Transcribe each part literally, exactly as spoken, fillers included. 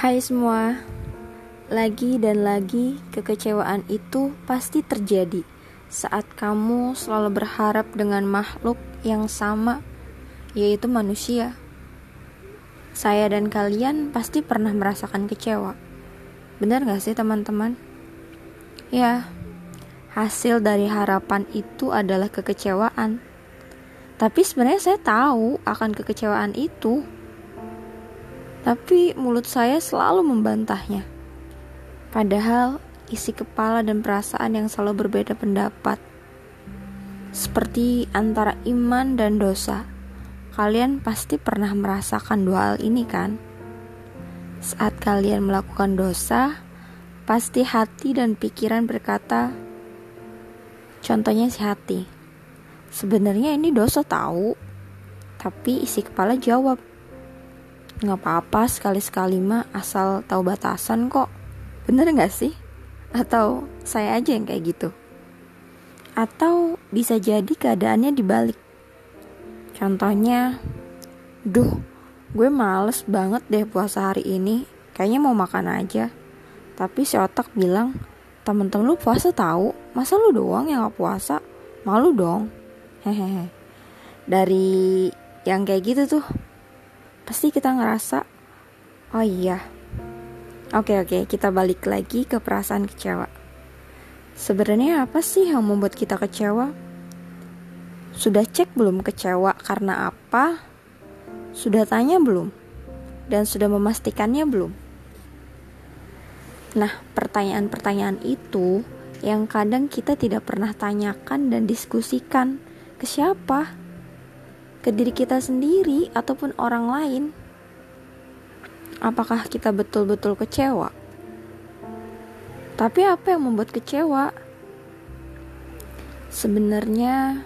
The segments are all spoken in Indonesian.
Hai semua, lagi dan lagi kekecewaan itu pasti terjadi saat kamu selalu berharap dengan makhluk yang sama, yaitu manusia. Saya dan kalian pasti pernah merasakan kecewa. Benar gak sih teman-teman? Ya, hasil dari harapan itu adalah kekecewaan. Tapi sebenarnya saya tahu akan kekecewaan itu, tapi mulut saya selalu membantahnya. Padahal isi kepala dan perasaan yang selalu berbeda pendapat. Seperti antara iman dan dosa. Kalian pasti pernah merasakan dua hal ini kan? Saat kalian melakukan dosa, pasti hati dan pikiran berkata. Contohnya si hati, sebenarnya ini dosa tahu, tapi isi kepala jawab, nggak apa-apa sekali-sekali mah, asal tahu batasan kok. Bener nggak sih? Atau saya aja yang kayak gitu? Atau bisa jadi keadaannya dibalik. Contohnya, duh, gue males banget deh puasa hari ini, kayaknya mau makan aja. Tapi si otak bilang, temen-temen lu puasa tahu, masa lu doang yang nggak puasa? Malu dong. Hehehe. Dari yang kayak gitu tuh, pasti kita ngerasa, oh iya, oke oke, kita balik lagi ke perasaan kecewa. Sebenarnya apa sih yang membuat kita kecewa? Sudah cek belum kecewa karena apa? Sudah tanya belum? Dan sudah memastikannya belum? Nah, pertanyaan-pertanyaan itu yang kadang kita tidak pernah tanyakan dan diskusikan ke siapa? Ke diri kita sendiri ataupun orang lain. Apakah kita betul-betul kecewa? Tapi apa yang membuat kecewa? Sebenarnya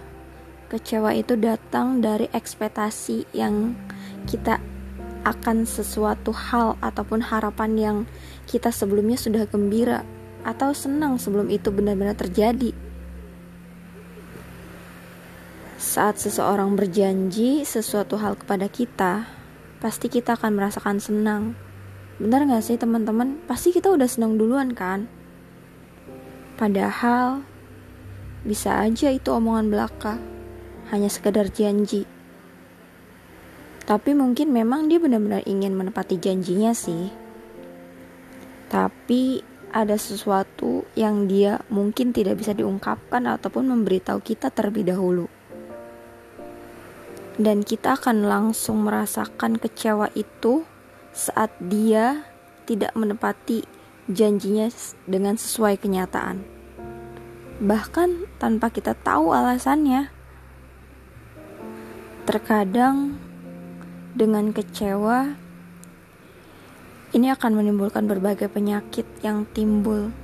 kecewa itu datang dari ekspektasi yang kita akan sesuatu hal ataupun harapan yang kita sebelumnya sudah gembira atau senang sebelum itu benar-benar terjadi. Saat seseorang berjanji sesuatu hal kepada kita, pasti kita akan merasakan senang. Benar gak sih teman-teman? Pasti kita udah senang duluan kan? Padahal, bisa aja itu omongan belaka, hanya sekedar janji. Tapi mungkin memang dia benar-benar ingin menepati janjinya sih. Tapi ada sesuatu yang dia mungkin tidak bisa diungkapkan ataupun memberitahu kita terlebih dahulu. Dan kita akan langsung merasakan kecewa itu saat dia tidak menepati janjinya dengan sesuai kenyataan. Bahkan tanpa kita tahu alasannya. Terkadang dengan kecewa, ini akan menimbulkan berbagai penyakit yang timbul,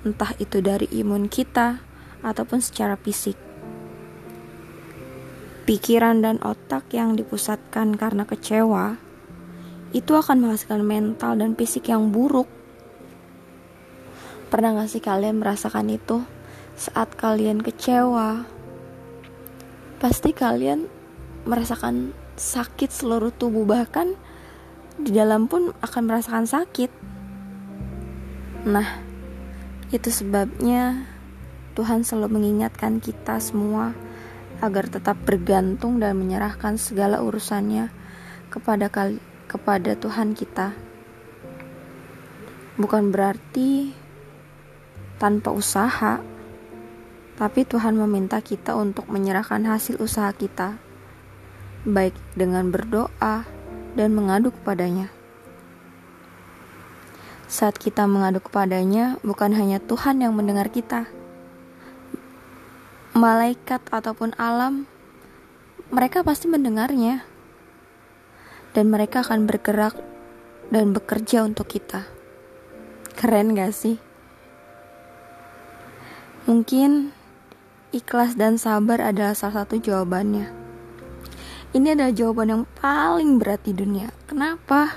entah itu dari imun kita ataupun secara fisik. Pikiran dan otak yang dipusatkan karena kecewa itu akan menghasilkan mental dan fisik yang buruk. Pernah gak sih kalian merasakan itu? Saat kalian kecewa, pasti kalian merasakan sakit seluruh tubuh, bahkan di dalam pun akan merasakan sakit. Nah, itu sebabnya Tuhan selalu mengingatkan kita semua agar tetap bergantung dan menyerahkan segala urusannya kepada kal- kepada Tuhan kita. Bukan berarti tanpa usaha, tapi Tuhan meminta kita untuk menyerahkan hasil usaha kita, baik dengan berdoa dan mengadu kepadanya. Saat kita mengadu kepadanya, bukan hanya Tuhan yang mendengar kita. Malaikat ataupun alam, mereka pasti mendengarnya, dan mereka akan bergerak dan bekerja untuk kita. Keren gak sih? Mungkin ikhlas dan sabar adalah salah satu jawabannya. Ini adalah jawaban yang paling berat di dunia. Kenapa?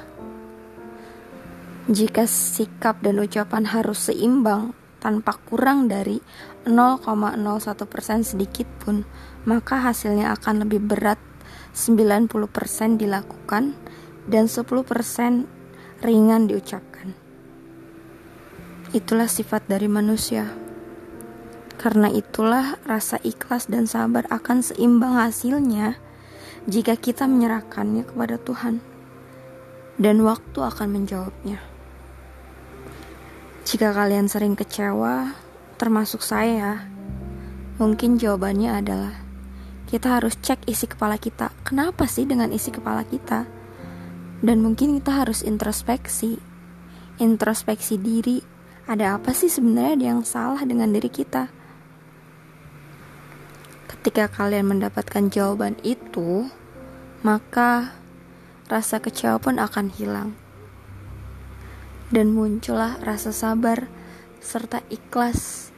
Jika sikap dan ucapan harus seimbang tanpa kurang dari nol koma nol satu persen sedikit pun, maka hasilnya akan lebih berat. Sembilan puluh persen dilakukan dan sepuluh persen ringan diucapkan. Itulah sifat dari manusia. Karena itulah rasa ikhlas dan sabar akan seimbang hasilnya jika kita menyerahkannya kepada Tuhan. Dan waktu akan menjawabnya. Jika kalian sering kecewa, termasuk saya, mungkin jawabannya adalah kita harus cek isi kepala kita. Kenapa sih dengan isi kepala kita? Dan mungkin kita harus introspeksi. Introspeksi diri. Ada apa sih sebenarnya yang salah dengan diri kita? Ketika kalian mendapatkan jawaban itu, maka rasa kecewa pun akan hilang. Dan muncullah rasa sabar serta ikhlas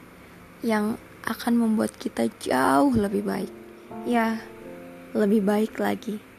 yang akan membuat kita jauh lebih baik. Ya, lebih baik lagi.